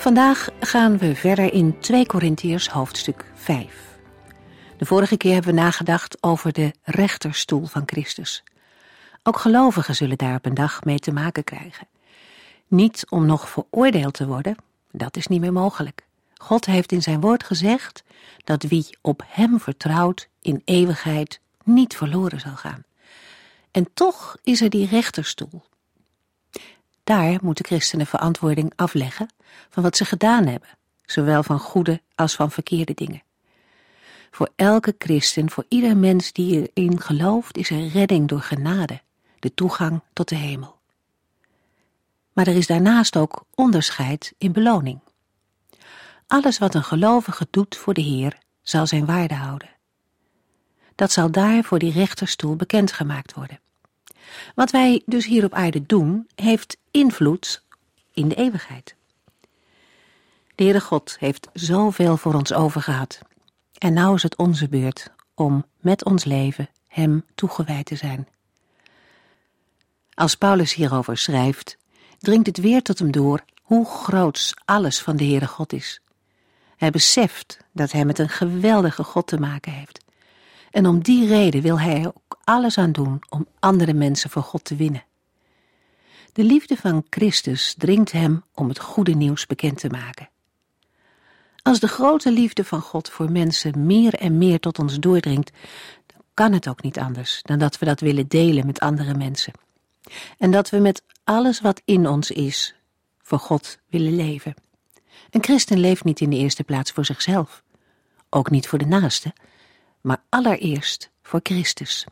Vandaag gaan we verder in 2 Korinthiërs hoofdstuk 5. De vorige keer hebben we nagedacht over de rechterstoel van Christus. Ook gelovigen zullen daar op een dag mee te maken krijgen. Niet om nog veroordeeld te worden, dat is niet meer mogelijk. God heeft in zijn woord gezegd dat wie op hem vertrouwt in eeuwigheid niet verloren zal gaan. En toch is er die rechterstoel. Daar moeten christenen verantwoording afleggen van wat ze gedaan hebben, zowel van goede als van verkeerde dingen. Voor elke christen, voor ieder mens die erin gelooft, is er redding door genade, de toegang tot de hemel. Maar er is daarnaast ook onderscheid in beloning. Alles wat een gelovige doet voor de Heer, zal zijn waarde houden. Dat zal daar voor die rechterstoel bekendgemaakt worden. Wat wij dus hier op aarde doen, heeft invloed in de eeuwigheid. De Heere God heeft zoveel voor ons overgehad. En nou is het onze beurt om met ons leven Hem toegewijd te zijn. Als Paulus hierover schrijft, dringt het weer tot hem door hoe groots alles van de Heere God is. Hij beseft dat hij met een geweldige God te maken heeft. En om die reden wil hij ook alles aan doen om andere mensen voor God te winnen. De liefde van Christus dringt hem om het goede nieuws bekend te maken. Als de grote liefde van God voor mensen meer en meer tot ons doordringt, dan kan het ook niet anders dan dat we dat willen delen met andere mensen. En dat we met alles wat in ons is voor God willen leven. Een christen leeft niet in de eerste plaats voor zichzelf, ook niet voor de naaste, maar allereerst voor Christus.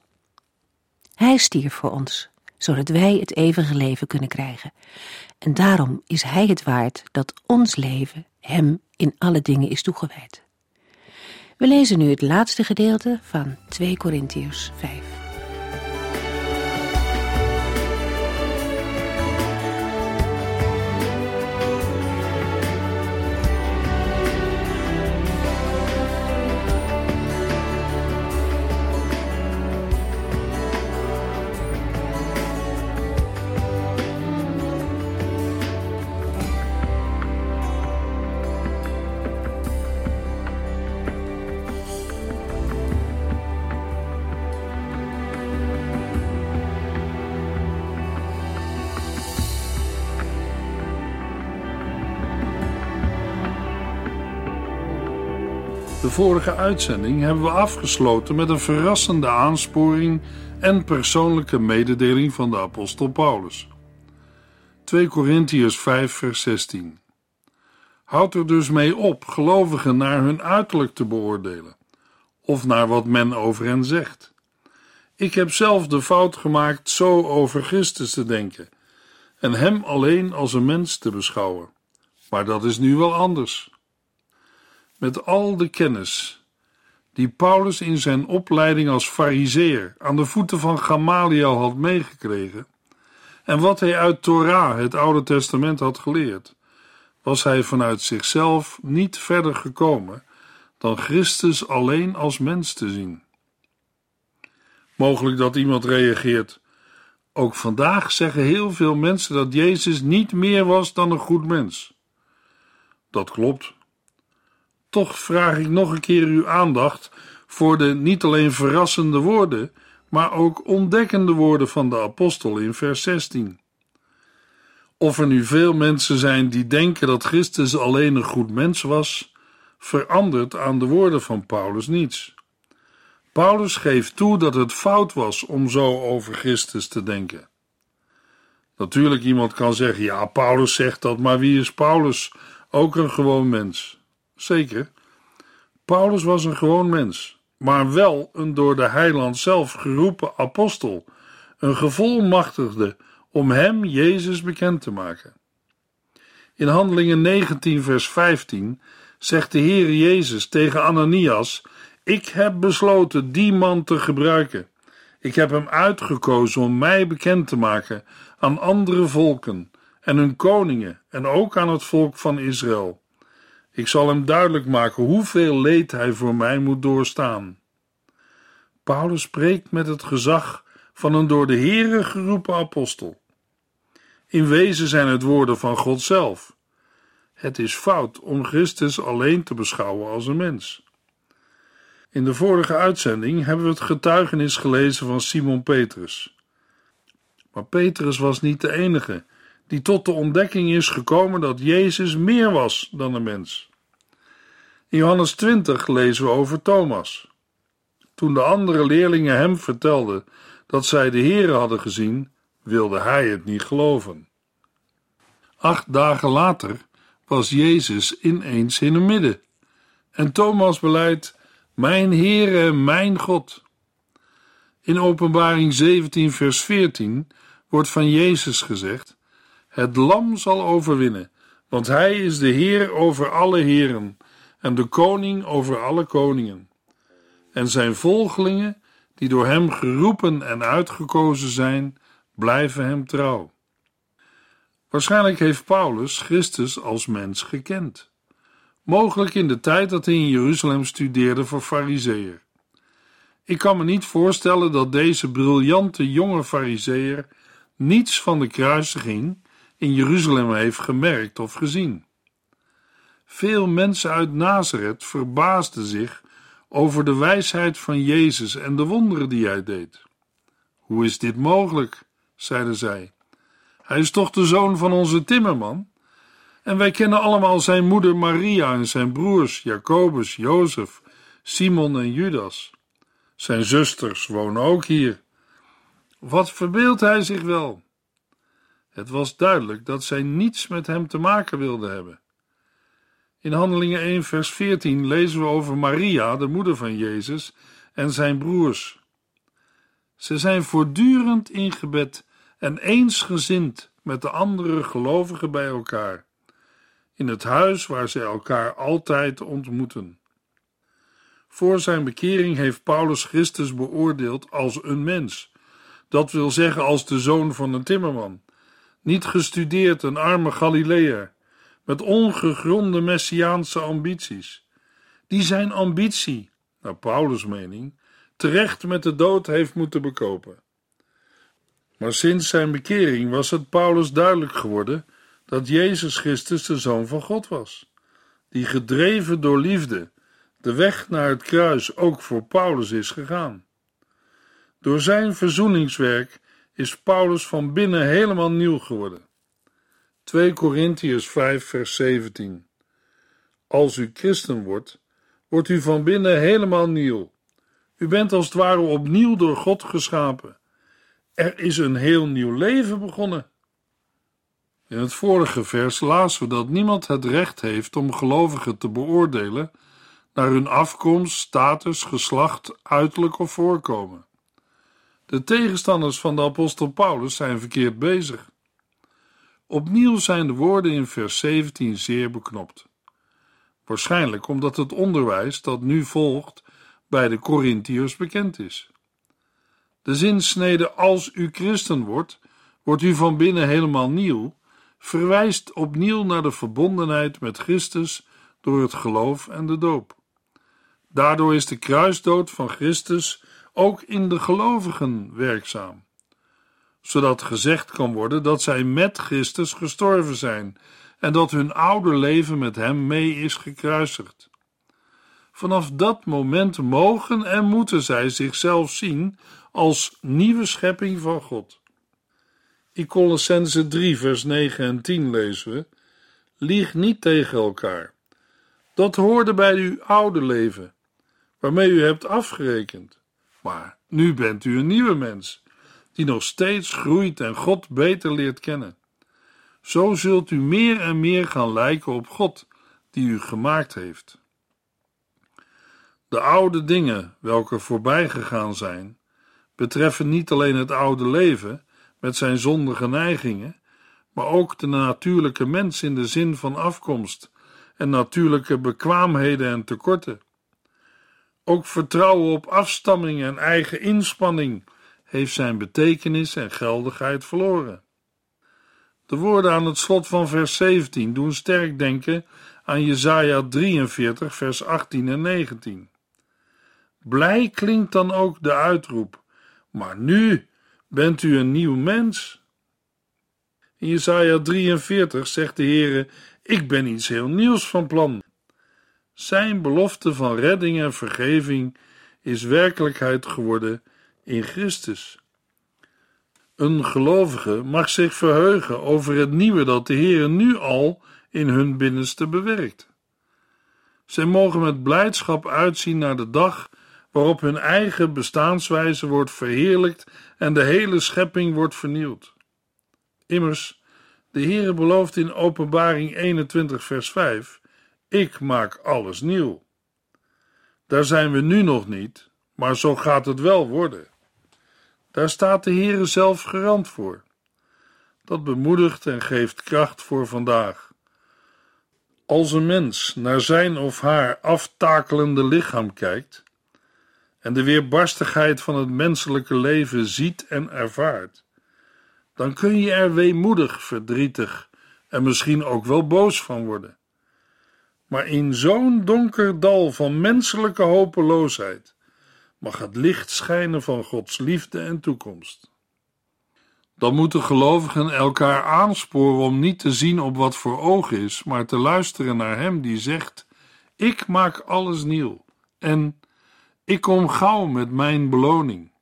Hij stierf voor ons, zodat wij het eeuwige leven kunnen krijgen. En daarom is hij het waard dat ons leven hem in alle dingen is toegewijd. We lezen nu het laatste gedeelte van 2 Korinthiërs 5. De vorige uitzending hebben we afgesloten met een verrassende aansporing en persoonlijke mededeling van de apostel Paulus. 2 Korinthiërs 5 vers 16. Houd er dus mee op gelovigen naar hun uiterlijk te beoordelen, of naar wat men over hen zegt. Ik heb zelf de fout gemaakt zo over Christus te denken en hem alleen als een mens te beschouwen. Maar dat is nu wel anders. Met al de kennis die Paulus in zijn opleiding als farizeer aan de voeten van Gamaliel had meegekregen en wat hij uit Tora, het Oude Testament, had geleerd, was hij vanuit zichzelf niet verder gekomen dan Christus alleen als mens te zien. Mogelijk dat iemand reageert: ook vandaag zeggen heel veel mensen dat Jezus niet meer was dan een goed mens. Dat klopt. Toch vraag ik nog een keer uw aandacht voor de niet alleen verrassende woorden, maar ook ontdekkende woorden van de apostel in vers 16. Of er nu veel mensen zijn die denken dat Christus alleen een goed mens was, verandert aan de woorden van Paulus niets. Paulus geeft toe dat het fout was om zo over Christus te denken. Natuurlijk, iemand kan zeggen: ja, Paulus zegt dat, maar wie is Paulus? Ook een gewoon mens. Zeker, Paulus was een gewoon mens, maar wel een door de heiland zelf geroepen apostel, een gevolmachtigde om hem Jezus bekend te maken. In Handelingen 19 vers 15 zegt de Heer Jezus tegen Ananias: ik heb besloten die man te gebruiken. Ik heb hem uitgekozen om mij bekend te maken aan andere volken en hun koningen en ook aan het volk van Israël. Ik zal hem duidelijk maken hoeveel leed hij voor mij moet doorstaan. Paulus spreekt met het gezag van een door de Heere geroepen apostel. In wezen zijn het woorden van God zelf. Het is fout om Christus alleen te beschouwen als een mens. In de vorige uitzending hebben we het getuigenis gelezen van Simon Petrus. Maar Petrus was niet de enige die tot de ontdekking is gekomen dat Jezus meer was dan een mens. In Johannes 20 lezen we over Thomas. Toen de andere leerlingen hem vertelden dat zij de Heere hadden gezien, wilde hij het niet geloven. 8 dagen later was Jezus ineens in hun midden. En Thomas belijdt: mijn Heere en mijn God. In Openbaring 17 vers 14 wordt van Jezus gezegd: het lam zal overwinnen, want hij is de Heer over alle heren en de koning over alle koningen. En zijn volgelingen, die door hem geroepen en uitgekozen zijn, blijven hem trouw. Waarschijnlijk heeft Paulus Christus als mens gekend. Mogelijk in de tijd dat hij in Jeruzalem studeerde voor farizeeër. Ik kan me niet voorstellen dat deze briljante jonge farizeeër niets van de kruisiging in Jeruzalem heeft gemerkt of gezien. Veel mensen uit Nazareth verbaasden zich over de wijsheid van Jezus en de wonderen die hij deed. Hoe is dit mogelijk? Zeiden zij. Hij is toch de zoon van onze timmerman? En wij kennen allemaal zijn moeder Maria en zijn broers Jacobus, Jozef, Simon en Judas. Zijn zusters wonen ook hier. Wat verbeeldt hij zich wel? Het was duidelijk dat zij niets met hem te maken wilden hebben. In Handelingen 1 vers 14 lezen we over Maria, de moeder van Jezus, en zijn broers. Ze zijn voortdurend in gebed en eensgezind met de andere gelovigen bij elkaar, in het huis waar zij elkaar altijd ontmoeten. Voor zijn bekering heeft Paulus Christus beoordeeld als een mens, dat wil zeggen als de zoon van een timmerman, niet gestudeerd een arme Galileër, met ongegronde messiaanse ambities, die zijn ambitie, naar Paulus' mening, terecht met de dood heeft moeten bekopen. Maar sinds zijn bekering was het Paulus duidelijk geworden dat Jezus Christus de Zoon van God was, die gedreven door liefde de weg naar het kruis ook voor Paulus is gegaan. Door zijn verzoeningswerk is Paulus van binnen helemaal nieuw geworden. 2 Korinthiërs 5 vers 17. Als u christen wordt, wordt u van binnen helemaal nieuw. U bent als het ware opnieuw door God geschapen. Er is een heel nieuw leven begonnen. In het vorige vers lazen we dat niemand het recht heeft om gelovigen te beoordelen naar hun afkomst, status, geslacht, uiterlijk of voorkomen. De tegenstanders van de apostel Paulus zijn verkeerd bezig. Opnieuw zijn de woorden in vers 17 zeer beknopt. Waarschijnlijk omdat het onderwijs dat nu volgt bij de Korinthiërs bekend is. De zinsnede als u christen wordt, wordt u van binnen helemaal nieuw, verwijst opnieuw naar de verbondenheid met Christus door het geloof en de doop. Daardoor is de kruisdood van Christus ook in de gelovigen werkzaam, zodat gezegd kan worden dat zij met Christus gestorven zijn en dat hun oude leven met hem mee is gekruisigd. Vanaf dat moment mogen en moeten zij zichzelf zien als nieuwe schepping van God. In Colossenzen 3 vers 9 en 10 lezen we: lieg niet tegen elkaar. Dat hoorde bij uw oude leven, waarmee u hebt afgerekend. Maar nu bent u een nieuwe mens, die nog steeds groeit en God beter leert kennen. Zo zult u meer en meer gaan lijken op God, die u gemaakt heeft. De oude dingen, welke voorbij gegaan zijn, betreffen niet alleen het oude leven met zijn zondige neigingen, maar ook de natuurlijke mens in de zin van afkomst en natuurlijke bekwaamheden en tekorten. Ook vertrouwen op afstamming en eigen inspanning heeft zijn betekenis en geldigheid verloren. De woorden aan het slot van vers 17 doen sterk denken aan Jesaja 43 vers 18 en 19. Blij klinkt dan ook de uitroep, maar nu bent u een nieuw mens. In Jesaja 43 zegt de Heere, ik ben iets heel nieuws van plan. Zijn belofte van redding en vergeving is werkelijkheid geworden in Christus. Een gelovige mag zich verheugen over het nieuwe dat de Heere nu al in hun binnenste bewerkt. Zij mogen met blijdschap uitzien naar de dag waarop hun eigen bestaanswijze wordt verheerlijkt en de hele schepping wordt vernieuwd. Immers, de Heere belooft in Openbaring 21 vers 5, ik maak alles nieuw. Daar zijn we nu nog niet, maar zo gaat het wel worden. Daar staat de Heere zelf garant voor. Dat bemoedigt en geeft kracht voor vandaag. Als een mens naar zijn of haar aftakelende lichaam kijkt en de weerbarstigheid van het menselijke leven ziet en ervaart, dan kun je er weemoedig, verdrietig en misschien ook wel boos van worden. Maar in zo'n donker dal van menselijke hopeloosheid mag het licht schijnen van Gods liefde en toekomst. Dan moeten gelovigen elkaar aansporen om niet te zien op wat voor oog is, maar te luisteren naar hem die zegt, ik maak alles nieuw en ik kom gauw met mijn beloning.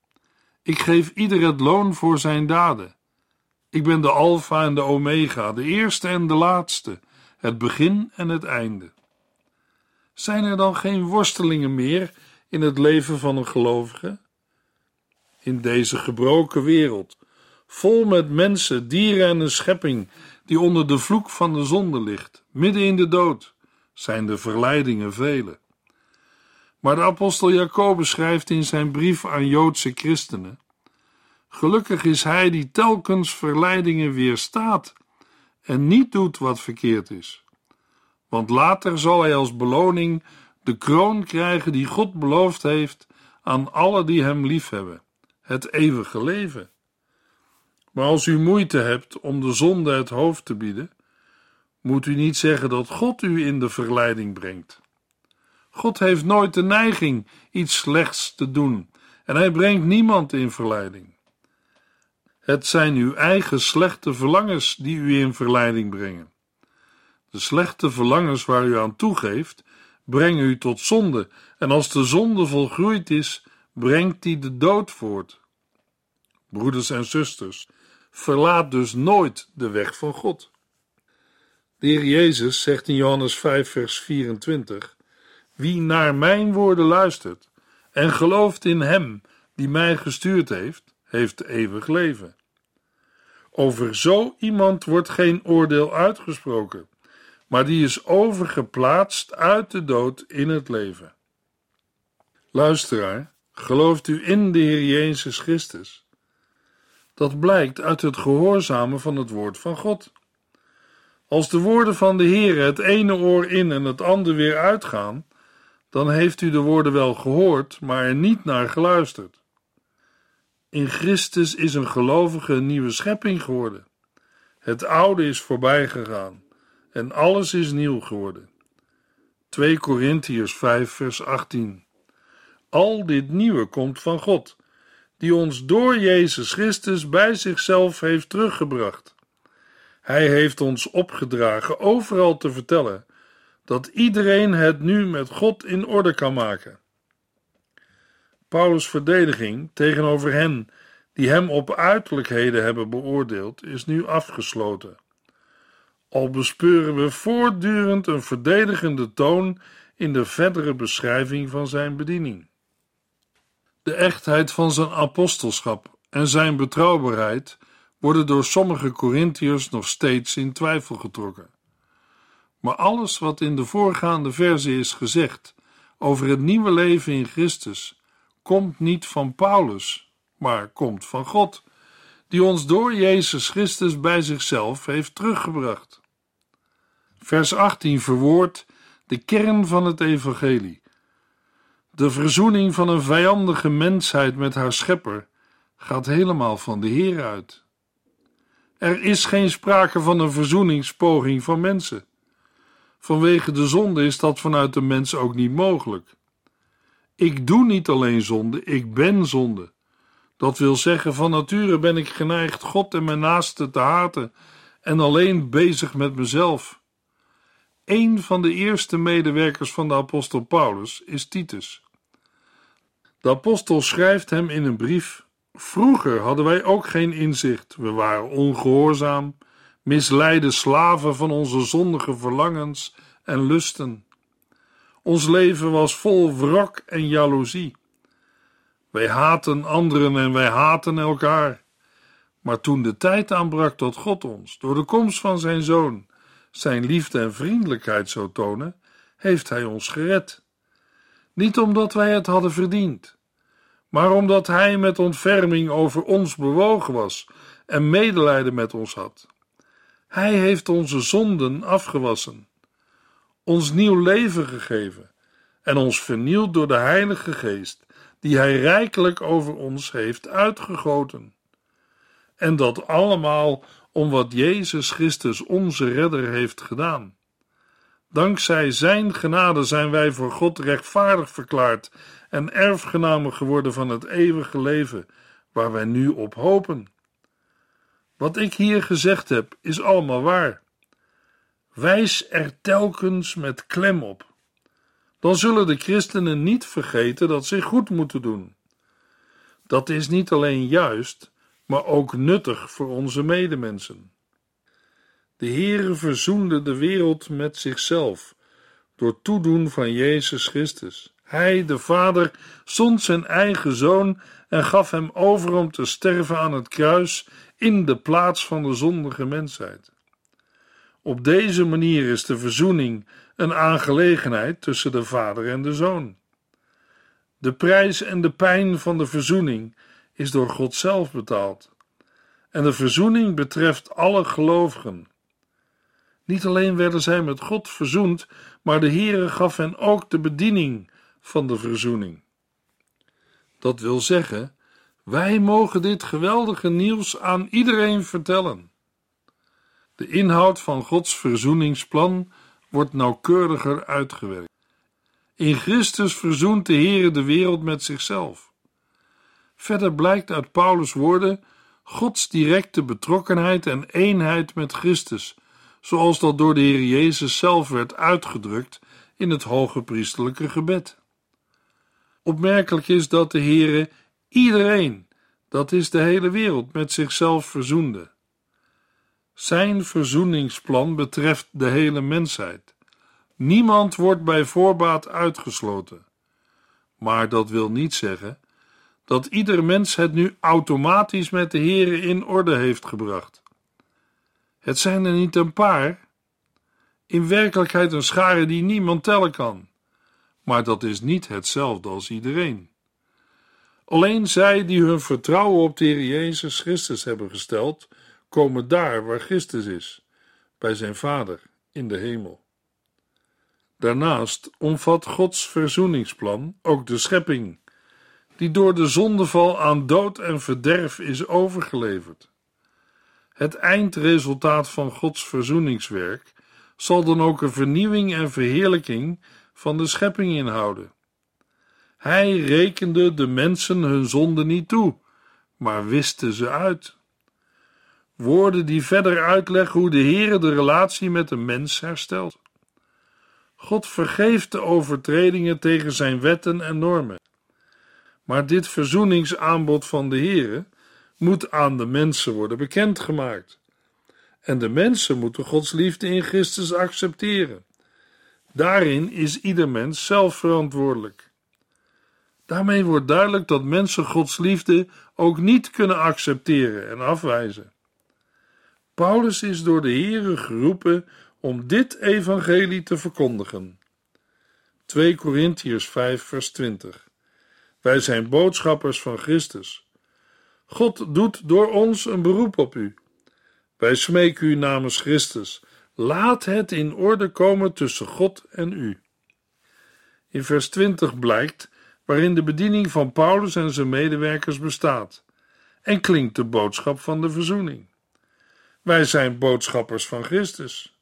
Ik geef ieder het loon voor zijn daden. Ik ben de alfa en de omega, de eerste en de laatste, het begin en het einde. Zijn er dan geen worstelingen meer in het leven van een gelovige? In deze gebroken wereld, vol met mensen, dieren en een schepping die onder de vloek van de zonde ligt, midden in de dood, zijn de verleidingen vele. Maar de apostel Jacobus schrijft in zijn brief aan Joodse christenen, gelukkig is hij die telkens verleidingen weerstaat en niet doet wat verkeerd is. Want later zal hij als beloning de kroon krijgen die God beloofd heeft aan alle die hem liefhebben, het eeuwige leven. Maar als u moeite hebt om de zonde het hoofd te bieden, moet u niet zeggen dat God u in de verleiding brengt. God heeft nooit de neiging iets slechts te doen en hij brengt niemand in verleiding. Het zijn uw eigen slechte verlangens die u in verleiding brengen. De slechte verlangens waar u aan toegeeft, brengen u tot zonde, en als de zonde volgroeid is, brengt die de dood voort. Broeders en zusters, verlaat dus nooit de weg van God. De Heer Jezus zegt in Johannes 5 vers 24, wie naar mijn woorden luistert en gelooft in hem die mij gestuurd heeft, heeft eeuwig leven. Over zo iemand wordt geen oordeel uitgesproken, maar die is overgeplaatst uit de dood in het leven. Luisteraar, gelooft u in de Heer Jezus Christus? Dat blijkt uit het gehoorzamen van het woord van God. Als de woorden van de Heer het ene oor in en het andere weer uitgaan, dan heeft u de woorden wel gehoord, maar er niet naar geluisterd. In Christus is een gelovige een nieuwe schepping geworden. Het oude is voorbij gegaan en alles is nieuw geworden. 2 Korinthiërs 5 vers 18. Al dit nieuwe komt van God, die ons door Jezus Christus bij zichzelf heeft teruggebracht. Hij heeft ons opgedragen overal te vertellen dat iedereen het nu met God in orde kan maken. Paulus' verdediging tegenover hen die hem op uiterlijkheden hebben beoordeeld, is nu afgesloten. Al bespeuren we voortdurend een verdedigende toon in de verdere beschrijving van zijn bediening. De echtheid van zijn apostelschap en zijn betrouwbaarheid worden door sommige Korinthiërs nog steeds in twijfel getrokken. Maar alles wat in de voorgaande verse is gezegd over het nieuwe leven in Christus, komt niet van Paulus, maar komt van God, die ons door Jezus Christus bij zichzelf heeft teruggebracht. Vers 18 verwoordt de kern van het evangelie. De verzoening van een vijandige mensheid met haar schepper gaat helemaal van de Heer uit. Er is geen sprake van een verzoeningspoging van mensen. Vanwege de zonde is dat vanuit de mens ook niet mogelijk. Ik doe niet alleen zonde, ik ben zonde. Dat wil zeggen, van nature ben ik geneigd God en mijn naaste te haten en alleen bezig met mezelf. Een van de eerste medewerkers van de apostel Paulus is Titus. De apostel schrijft hem in een brief: vroeger hadden wij ook geen inzicht, we waren ongehoorzaam, misleide slaven van onze zondige verlangens en lusten. Ons leven was vol wrok en jaloezie. Wij haten anderen en wij haten elkaar. Maar toen de tijd aanbrak dat God ons, door de komst van zijn Zoon, zijn liefde en vriendelijkheid zou tonen, heeft hij ons gered. Niet omdat wij het hadden verdiend, maar omdat hij met ontferming over ons bewogen was en medelijden met ons had. Hij heeft onze zonden afgewassen, ons nieuw leven gegeven en ons vernield door de Heilige Geest, die hij rijkelijk over ons heeft uitgegoten. En dat allemaal om wat Jezus Christus onze redder heeft gedaan. Dankzij zijn genade zijn wij voor God rechtvaardig verklaard en erfgenamen geworden van het eeuwige leven, waar wij nu op hopen. Wat ik hier gezegd heb, is allemaal waar. Wijs er telkens met klem op. Dan zullen de christenen niet vergeten dat ze goed moeten doen. Dat is niet alleen juist, maar ook nuttig voor onze medemensen. De Heere verzoende de wereld met zichzelf door toedoen van Jezus Christus. Hij, de Vader, zond zijn eigen Zoon en gaf hem over om te sterven aan het kruis in de plaats van de zondige mensheid. Op deze manier is de verzoening een aangelegenheid tussen de Vader en de Zoon. De prijs en de pijn van de verzoening is door God zelf betaald. En de verzoening betreft alle gelovigen. Niet alleen werden zij met God verzoend, maar de Heere gaf hen ook de bediening van de verzoening. Dat wil zeggen, wij mogen dit geweldige nieuws aan iedereen vertellen. De inhoud van Gods verzoeningsplan wordt nauwkeuriger uitgewerkt. In Christus verzoent de Heere de wereld met zichzelf. Verder blijkt uit Paulus' woorden Gods directe betrokkenheid en eenheid met Christus, zoals dat door de Heer Jezus zelf werd uitgedrukt in het hogepriesterlijke gebed. Opmerkelijk is dat de Heere iedereen, dat is de hele wereld, met zichzelf verzoende. Zijn verzoeningsplan betreft de hele mensheid. Niemand wordt bij voorbaat uitgesloten. Maar dat wil niet zeggen dat ieder mens het nu automatisch met de Heere in orde heeft gebracht. Het zijn er niet een paar, in werkelijkheid een schare die niemand tellen kan. Maar dat is niet hetzelfde als iedereen. Alleen zij die hun vertrouwen op de Heer Jezus Christus hebben gesteld, komen daar waar Christus is, bij zijn Vader in de hemel. Daarnaast omvat Gods verzoeningsplan ook de schepping, die door de zondeval aan dood en verderf is overgeleverd. Het eindresultaat van Gods verzoeningswerk zal dan ook een vernieuwing en verheerlijking van de schepping inhouden. Hij rekende de mensen hun zonden niet toe, maar wiste ze uit. Woorden die verder uitleggen hoe de Heere de relatie met de mens herstelt. God vergeeft de overtredingen tegen zijn wetten en normen. Maar dit verzoeningsaanbod van de Heere moet aan de mensen worden bekendgemaakt. En de mensen moeten Gods liefde in Christus accepteren. Daarin is ieder mens zelf verantwoordelijk. Daarmee wordt duidelijk dat mensen Gods liefde ook niet kunnen accepteren en afwijzen. Paulus is door de Heere geroepen om dit evangelie te verkondigen. 2 Korinthiërs 5 vers 20. Wij zijn boodschappers van Christus. God doet door ons een beroep op u. Wij smeken u namens Christus. Laat het in orde komen tussen God en u. In vers 20 blijkt waarin de bediening van Paulus en zijn medewerkers bestaat en klinkt de boodschap van de verzoening. Wij zijn boodschappers van Christus.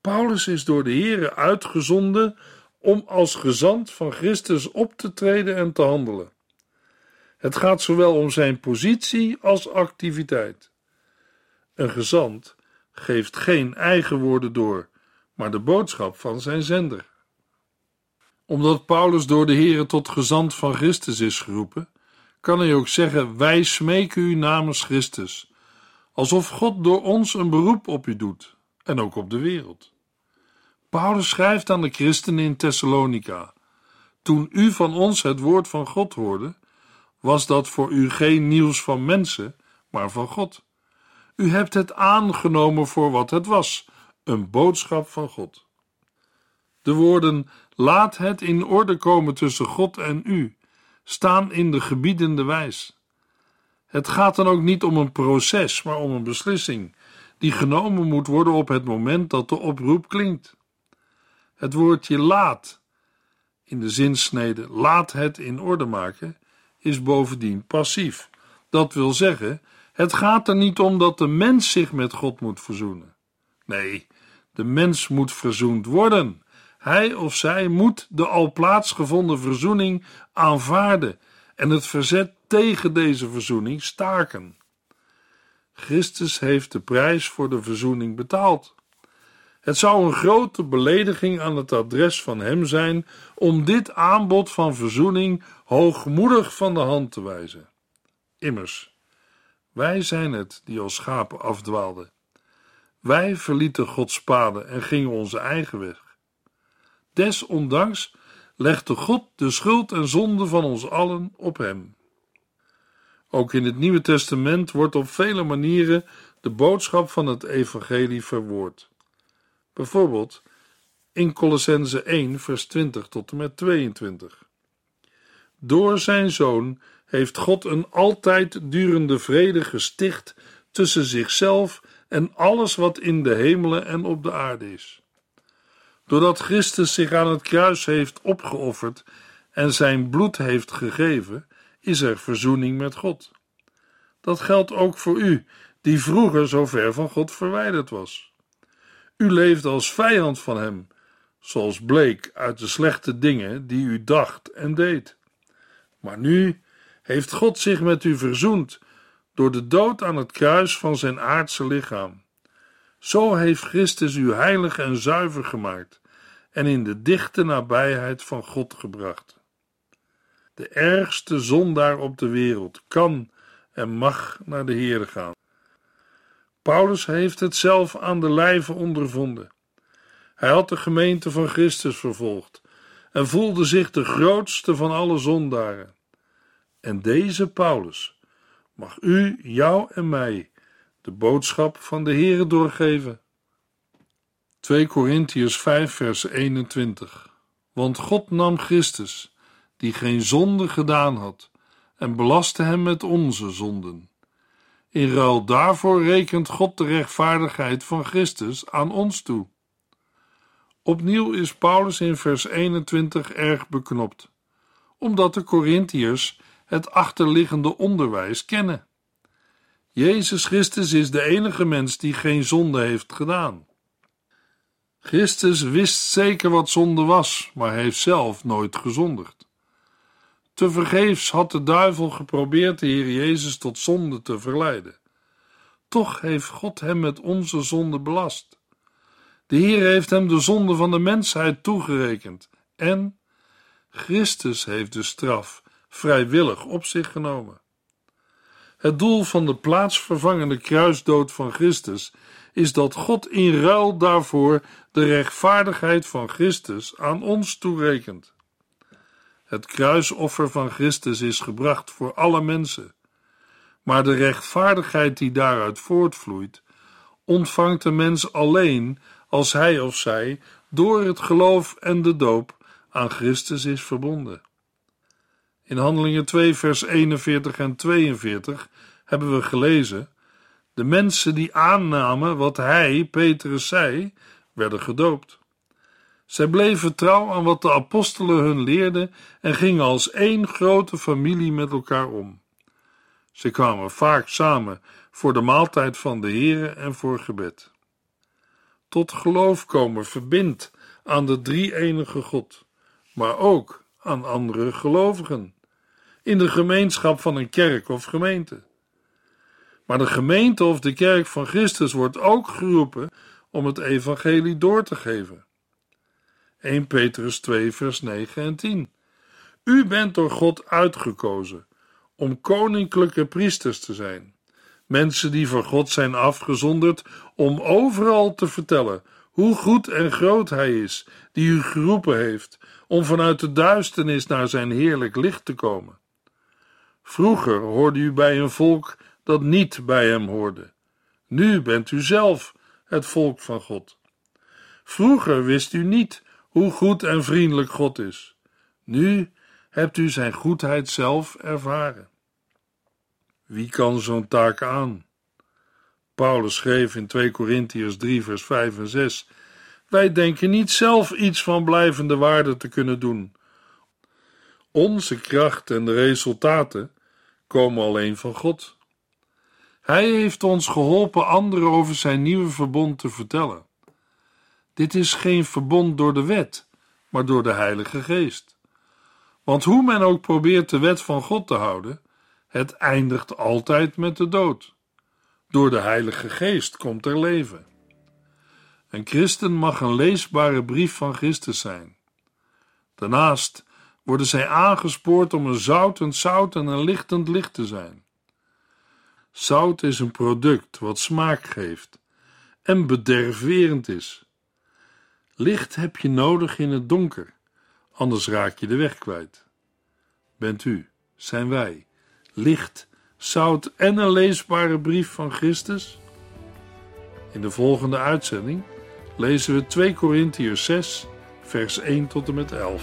Paulus is door de Here uitgezonden om als gezant van Christus op te treden en te handelen. Het gaat zowel om zijn positie als activiteit. Een gezant geeft geen eigen woorden door, maar de boodschap van zijn zender. Omdat Paulus door de Here tot gezant van Christus is geroepen, kan hij ook zeggen, wij smeken u namens Christus, alsof God door ons een beroep op u doet, en ook op de wereld. Paulus schrijft aan de christenen in Thessalonica, toen u van ons het woord van God hoorde, was dat voor u geen nieuws van mensen, maar van God. U hebt het aangenomen voor wat het was, een boodschap van God. De woorden, laat het in orde komen tussen God en u, staan in de gebiedende wijs. Het gaat dan ook niet om een proces, maar om een beslissing, die genomen moet worden op het moment dat de oproep klinkt. Het woordje laat, in de zinsnede laat het in orde maken, is bovendien passief. Dat wil zeggen, het gaat er niet om dat de mens zich met God moet verzoenen. Nee, de mens moet verzoend worden. Hij of zij moet de al plaatsgevonden verzoening aanvaarden en het verzet tegen deze verzoening staken. Christus heeft de prijs voor de verzoening betaald. Het zou een grote belediging aan het adres van hem zijn om dit aanbod van verzoening hoogmoedig van de hand te wijzen. Immers, wij zijn het die als schapen afdwaalden. Wij verlieten Gods paden en gingen onze eigen weg. Desondanks legde God de schuld en zonde van ons allen op hem. Ook in het Nieuwe Testament wordt op vele manieren de boodschap van het evangelie verwoord. Bijvoorbeeld in Colossenzen 1 vers 20 tot en met 22. Door zijn Zoon heeft God een altijd durende vrede gesticht tussen zichzelf en alles wat in de hemelen en op de aarde is. Doordat Christus zich aan het kruis heeft opgeofferd en zijn bloed heeft gegeven, is er verzoening met God. Dat geldt ook voor u, die vroeger zo ver van God verwijderd was. U leefde als vijand van hem, zoals bleek uit de slechte dingen die u dacht en deed. Maar nu heeft God zich met u verzoend door de dood aan het kruis van zijn aardse lichaam. Zo heeft Christus u heilig en zuiver gemaakt en in de dichte nabijheid van God gebracht. De ergste zondaar op de wereld kan en mag naar de Here gaan. Paulus heeft het zelf aan de lijve ondervonden. Hij had de gemeente van Christus vervolgd en voelde zich de grootste van alle zondaren. En deze Paulus mag u, jou en mij de boodschap van de Here doorgeven. 2 Korinthiërs 5 vers 21. Want God nam Christus, die geen zonde gedaan had, en belastte hem met onze zonden. In ruil daarvoor rekent God de rechtvaardigheid van Christus aan ons toe. Opnieuw is Paulus in vers 21 erg beknopt, omdat de Korinthiërs het achterliggende onderwijs kennen. Jezus Christus is de enige mens die geen zonde heeft gedaan. Christus wist zeker wat zonde was, maar heeft zelf nooit gezondigd. Tevergeefs had de duivel geprobeerd de Heer Jezus tot zonde te verleiden. Toch heeft God hem met onze zonde belast. De Heer heeft hem de zonde van de mensheid toegerekend en Christus heeft de straf vrijwillig op zich genomen. Het doel van de plaatsvervangende kruisdood van Christus is dat God in ruil daarvoor de rechtvaardigheid van Christus aan ons toerekent. Het kruisoffer van Christus is gebracht voor alle mensen, maar de rechtvaardigheid die daaruit voortvloeit, ontvangt de mens alleen als hij of zij door het geloof en de doop aan Christus is verbonden. In Handelingen 2 vers 41 en 42 hebben we gelezen: de mensen die aannamen wat hij, Petrus, zei, werden gedoopt. Zij bleven trouw aan wat de apostelen hun leerden en gingen als één grote familie met elkaar om. Ze kwamen vaak samen voor de maaltijd van de Here en voor gebed. Tot geloof komen verbindt aan de drie-enige God, maar ook aan andere gelovigen, in de gemeenschap van een kerk of gemeente. Maar de gemeente of de kerk van Christus wordt ook geroepen om het evangelie door te geven. 1 Petrus 2 vers 9 en 10. U bent door God uitgekozen om koninklijke priesters te zijn, mensen die voor God zijn afgezonderd om overal te vertellen hoe goed en groot hij is die u geroepen heeft om vanuit de duisternis naar zijn heerlijk licht te komen. Vroeger hoorde u bij een volk dat niet bij hem hoorde. Nu bent u zelf het volk van God. Vroeger wist u niet hoe goed en vriendelijk God is. Nu hebt u zijn goedheid zelf ervaren. Wie kan zo'n taak aan? Paulus schreef in 2 Korinthiërs 3 vers 5 en 6: wij denken niet zelf iets van blijvende waarde te kunnen doen. Onze kracht en de resultaten komen alleen van God. Hij heeft ons geholpen anderen over zijn nieuwe verbond te vertellen. Dit is geen verbond door de wet, maar door de Heilige Geest. Want hoe men ook probeert de wet van God te houden, het eindigt altijd met de dood. Door de Heilige Geest komt er leven. Een christen mag een leesbare brief van Christus zijn. Daarnaast worden zij aangespoord om een zoutend zout en een lichtend licht te zijn. Zout is een product wat smaak geeft en bederfwerend is. Licht heb je nodig in het donker, anders raak je de weg kwijt. Bent u, zijn wij, licht, zout en een leesbare brief van Christus? In de volgende uitzending lezen we 2 Korinthiërs 6, vers 1 tot en met 11.